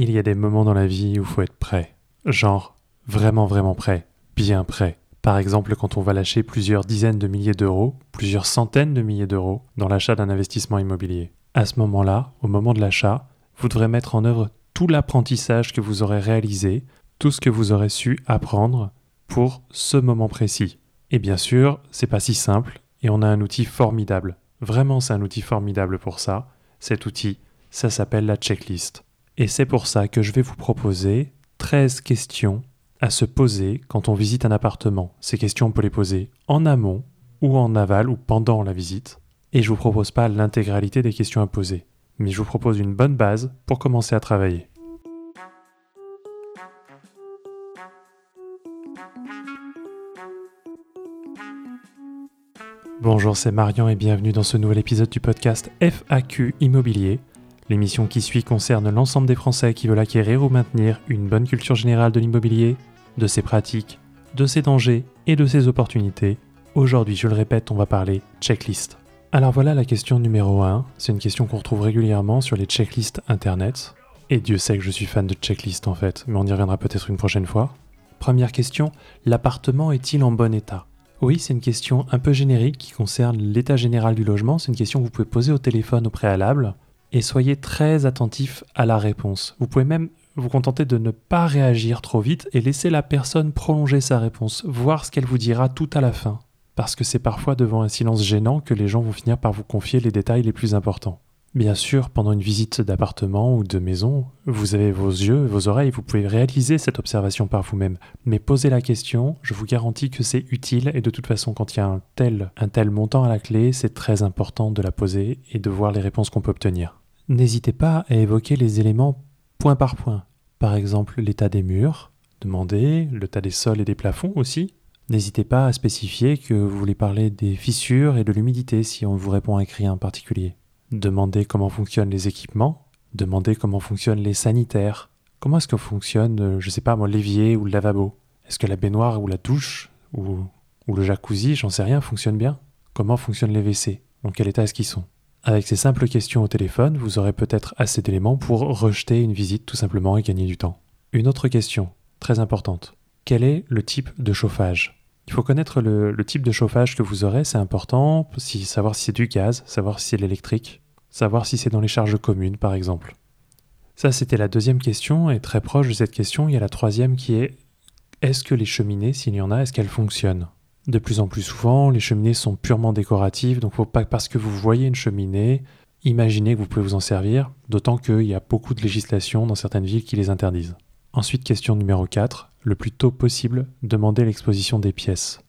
Il y a des moments dans la vie où il faut être prêt. Genre vraiment vraiment prêt, bien prêt. Par exemple quand on va lâcher plusieurs dizaines de milliers d'euros, plusieurs centaines de milliers d'euros dans l'achat d'un investissement immobilier. À ce moment-là, au moment de l'achat, vous devrez mettre en œuvre tout l'apprentissage que vous aurez réalisé, tout ce que vous aurez su apprendre pour ce moment précis. Et bien sûr, c'est pas si simple et on a un outil formidable. Vraiment, c'est un outil formidable pour ça. Cet outil, ça s'appelle la checklist. Et c'est pour ça que je vais vous proposer 13 questions à se poser quand on visite un appartement. Ces questions, on peut les poser en amont ou en aval ou pendant la visite. Et je vous propose pas l'intégralité des questions à poser, mais je vous propose une bonne base pour commencer à travailler. Bonjour, c'est Marion et bienvenue dans ce nouvel épisode du podcast FAQ Immobilier. L'émission qui suit concerne l'ensemble des Français qui veulent acquérir ou maintenir une bonne culture générale de l'immobilier, de ses pratiques, de ses dangers et de ses opportunités. Aujourd'hui, je le répète, on va parler checklist. Alors voilà la question numéro 1. C'est une question qu'on retrouve régulièrement sur les checklists internet. Et Dieu sait que je suis fan de checklists en fait, mais on y reviendra peut-être une prochaine fois. Première question, l'appartement est-il en bon état ? Oui, c'est une question un peu générique qui concerne l'état général du logement. C'est une question que vous pouvez poser au téléphone au préalable. Et soyez très attentif à la réponse. Vous pouvez même vous contenter de ne pas réagir trop vite et laisser la personne prolonger sa réponse, voir ce qu'elle vous dira tout à la fin. Parce que c'est parfois devant un silence gênant que les gens vont finir par vous confier les détails les plus importants. Bien sûr, pendant une visite d'appartement ou de maison, vous avez vos yeux, vos oreilles, vous pouvez réaliser cette observation par vous-même. Mais posez la question, je vous garantis que c'est utile et de toute façon, quand il y a un tel montant à la clé, c'est très important de la poser et de voir les réponses qu'on peut obtenir. N'hésitez pas à évoquer les éléments point par point. Par exemple, l'état des murs, demandez, l'état des sols et des plafonds aussi. N'hésitez pas à spécifier que vous voulez parler des fissures et de l'humidité si on vous répond à un cri en particulier. Demandez comment fonctionnent les équipements, demandez comment fonctionnent les sanitaires. Comment est-ce que fonctionne, je sais pas moi, l'évier ou le lavabo ? Est-ce que la baignoire ou la douche ou le jacuzzi, j'en sais rien, fonctionne bien ? Comment fonctionnent les WC ? Dans quel état est-ce qu'ils sont ? Avec ces simples questions au téléphone, vous aurez peut-être assez d'éléments pour rejeter une visite tout simplement et gagner du temps. Une autre question, très importante. Quel est le type de chauffage ? Il faut connaître le type de chauffage que vous aurez, c'est important, savoir si c'est du gaz, savoir si c'est de l'électrique, savoir si c'est dans les charges communes par exemple. Ça c'était la deuxième question et très proche de cette question, il y a la troisième qui est est-ce que les cheminées, s'il y en a, est-ce qu'elles fonctionnent ? De plus en plus souvent, les cheminées sont purement décoratives, donc faut pas parce que vous voyez une cheminée, imaginez que vous pouvez vous en servir, d'autant qu'il y a beaucoup de législation dans certaines villes qui les interdisent. Ensuite, question numéro 4, le plus tôt possible, demandez l'exposition des pièces.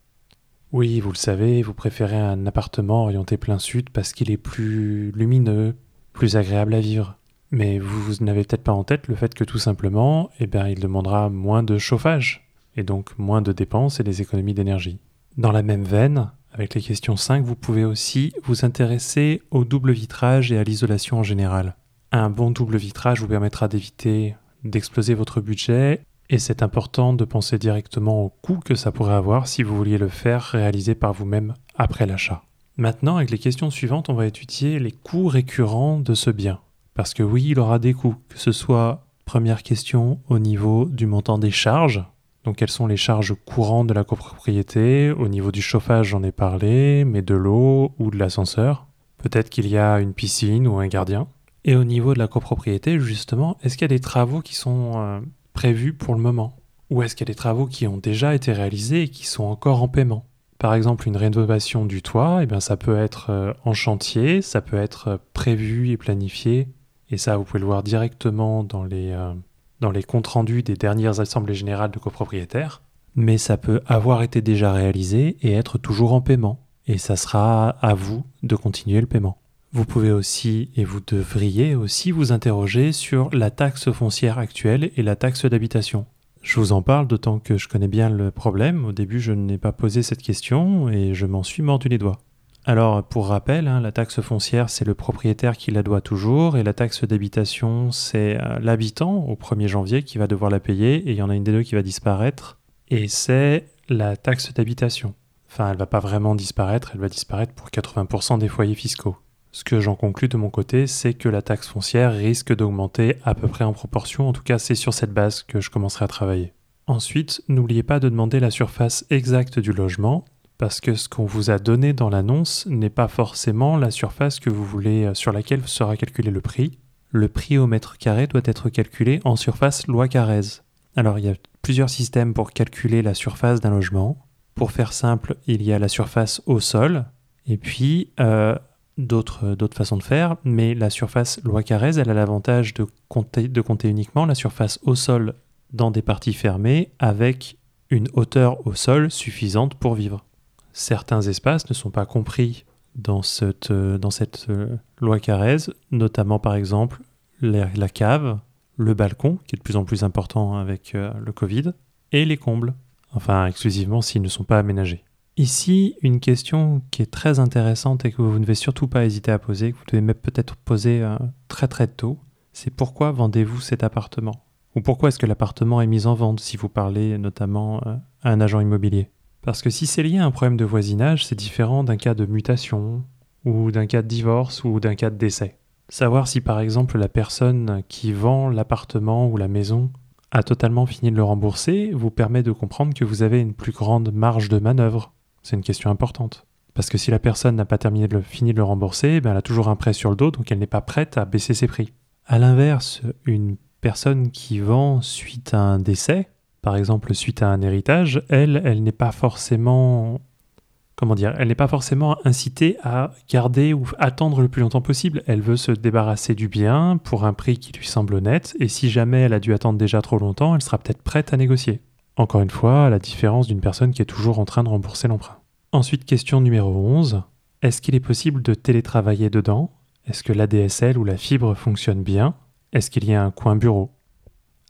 Oui, vous le savez, vous préférez un appartement orienté plein sud parce qu'il est plus lumineux, plus agréable à vivre. Mais vous n'avez peut-être pas en tête le fait que tout simplement, il demandera moins de chauffage, et donc moins de dépenses et des économies d'énergie. Dans la même veine, avec les questions 5, vous pouvez aussi vous intéresser au double vitrage et à l'isolation en général. Un bon double vitrage vous permettra d'éviter d'exploser votre budget et c'est important de penser directement au coût que ça pourrait avoir si vous vouliez le faire réaliser par vous-même après l'achat. Maintenant, avec les questions suivantes, on va étudier les coûts récurrents de ce bien. Parce que oui, il aura des coûts, que ce soit, première question, au niveau du montant des charges. Donc quelles sont les charges courantes de la copropriété ? Au niveau du chauffage, j'en ai parlé, mais de l'eau ou de l'ascenseur. Peut-être qu'il y a une piscine ou un gardien. Et au niveau de la copropriété, justement, est-ce qu'il y a des travaux qui sont prévus pour le moment ? Ou est-ce qu'il y a des travaux qui ont déjà été réalisés et qui sont encore en paiement ? Par exemple, une rénovation du toit, ça peut être en chantier, ça peut être prévu et planifié. Et ça, vous pouvez le voir directement dans les comptes rendus des dernières assemblées générales de copropriétaires. Mais ça peut avoir été déjà réalisé et être toujours en paiement. Et ça sera à vous de continuer le paiement. Vous pouvez aussi, et vous devriez aussi, vous interroger sur la taxe foncière actuelle et la taxe d'habitation. Je vous en parle d'autant que je connais bien le problème. Au début, je n'ai pas posé cette question et je m'en suis mordu les doigts. Alors, pour rappel, la taxe foncière, c'est le propriétaire qui la doit toujours et la taxe d'habitation, c'est l'habitant au 1er janvier qui va devoir la payer et il y en a une des deux qui va disparaître et c'est la taxe d'habitation. Enfin, elle ne va pas vraiment disparaître, elle va disparaître pour 80% des foyers fiscaux. Ce que j'en conclus de mon côté, c'est que la taxe foncière risque d'augmenter à peu près en proportion, en tout cas c'est sur cette base que je commencerai à travailler. Ensuite, n'oubliez pas de demander la surface exacte du logement, parce que ce qu'on vous a donné dans l'annonce n'est pas forcément la surface que vous voulez, sur laquelle sera calculé le prix. Le prix au mètre carré doit être calculé en surface loi Carrez. Alors il y a plusieurs systèmes pour calculer la surface d'un logement. Pour faire simple, il y a la surface au sol, et puis d'autres façons de faire, mais la surface loi Carrez, elle a l'avantage de compter uniquement la surface au sol dans des parties fermées avec une hauteur au sol suffisante pour vivre. Certains espaces ne sont pas compris dans cette loi Carrez, notamment par exemple la cave, le balcon, qui est de plus en plus important avec le Covid, et les combles, enfin exclusivement s'ils ne sont pas aménagés. Ici, une question qui est très intéressante et que vous ne devez surtout pas hésiter à poser, que vous devez même peut-être poser très très tôt, c'est pourquoi vendez-vous cet appartement ? Ou pourquoi est-ce que l'appartement est mis en vente, si vous parlez notamment à un agent immobilier ? Parce que si c'est lié à un problème de voisinage, c'est différent d'un cas de mutation, ou d'un cas de divorce, ou d'un cas de décès. Savoir si par exemple la personne qui vend l'appartement ou la maison a totalement fini de le rembourser vous permet de comprendre que vous avez une plus grande marge de manœuvre. C'est une question importante. Parce que si la personne n'a pas fini de le rembourser, ben elle a toujours un prêt sur le dos, donc elle n'est pas prête à baisser ses prix. A l'inverse, une personne qui vend suite à un décès, par exemple suite à un héritage, elle n'est pas forcément... elle n'est pas forcément incitée à garder ou attendre le plus longtemps possible. Elle veut se débarrasser du bien pour un prix qui lui semble honnête, et si jamais elle a dû attendre déjà trop longtemps, elle sera peut-être prête à négocier. Encore une fois, à la différence d'une personne qui est toujours en train de rembourser l'emprunt. Ensuite, question numéro 11. Est-ce qu'il est possible de télétravailler dedans ? Est-ce que l'ADSL ou la fibre fonctionne bien ? Est-ce qu'il y a un coin bureau ?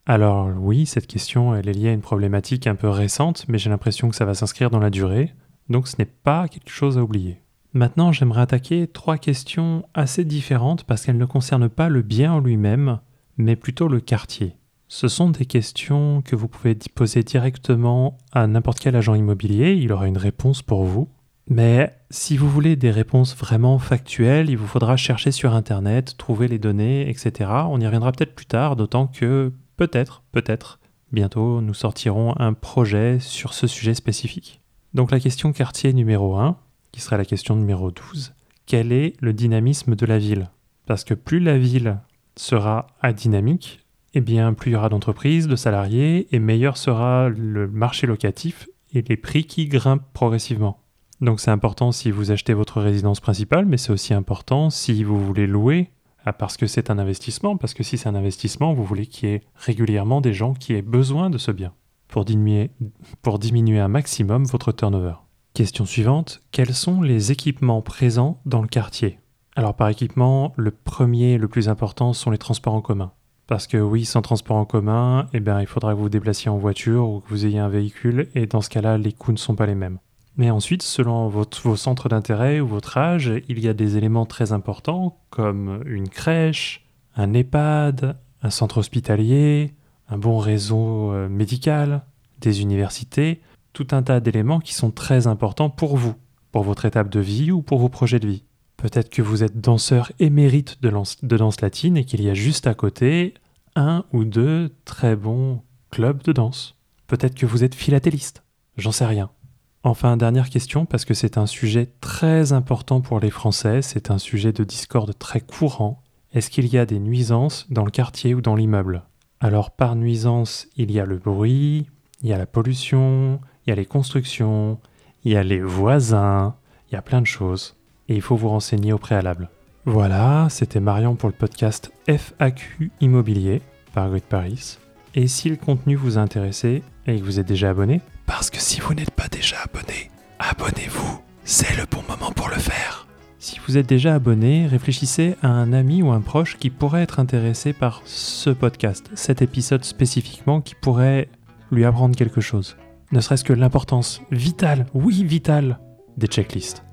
Alors oui, cette question elle est liée à une problématique un peu récente, mais j'ai l'impression que ça va s'inscrire dans la durée, donc ce n'est pas quelque chose à oublier. Maintenant, j'aimerais attaquer 3 questions assez différentes parce qu'elles ne concernent pas le bien en lui-même, mais plutôt le quartier. Ce sont des questions que vous pouvez poser directement à n'importe quel agent immobilier, il aura une réponse pour vous. Mais si vous voulez des réponses vraiment factuelles, il vous faudra chercher sur internet, trouver les données, etc. On y reviendra peut-être plus tard, d'autant que peut-être, bientôt nous sortirons un projet sur ce sujet spécifique. Donc la question quartier numéro 1, qui sera la question numéro 12, quel est le dynamisme de la ville ? Parce que plus la ville sera adynamique, eh bien, plus il y aura d'entreprises, de salariés, et meilleur sera le marché locatif et les prix qui grimpent progressivement. Donc c'est important si vous achetez votre résidence principale, mais c'est aussi important si vous voulez louer, parce que c'est un investissement, parce que si c'est un investissement, vous voulez qu'il y ait régulièrement des gens qui aient besoin de ce bien, pour diminuer un maximum votre turnover. Question suivante, quels sont les équipements présents dans le quartier ? Alors par équipement, le premier, le plus important, sont les transports en commun. Parce que oui, sans transport en commun, il faudra que vous vous déplaciez en voiture ou que vous ayez un véhicule, et dans ce cas-là, les coûts ne sont pas les mêmes. Mais ensuite, selon vos centres d'intérêt ou votre âge, il y a des éléments très importants comme une crèche, un EHPAD, un centre hospitalier, un bon réseau médical, des universités, tout un tas d'éléments qui sont très importants pour vous, pour votre étape de vie ou pour vos projets de vie. Peut-être que vous êtes danseur émérite de danse latine et qu'il y a juste à côté 1 ou 2 très bons clubs de danse. Peut-être que vous êtes philatéliste, j'en sais rien. Enfin, dernière question, parce que c'est un sujet très important pour les Français, c'est un sujet de discorde très courant. Est-ce qu'il y a des nuisances dans le quartier ou dans l'immeuble ? Alors par nuisance, il y a le bruit, il y a la pollution, il y a les constructions, il y a les voisins, il y a plein de choses. Et il faut vous renseigner au préalable. Voilà, c'était Marion pour le podcast FAQ Immobilier par Guide de Paris. Et si le contenu vous a intéressé et que vous êtes déjà abonné, parce que si vous n'êtes pas déjà abonné, abonnez-vous, c'est le bon moment pour le faire. Si vous êtes déjà abonné, réfléchissez à un ami ou un proche qui pourrait être intéressé par ce podcast, cet épisode spécifiquement qui pourrait lui apprendre quelque chose. Ne serait-ce que l'importance vitale, oui vitale, des checklists.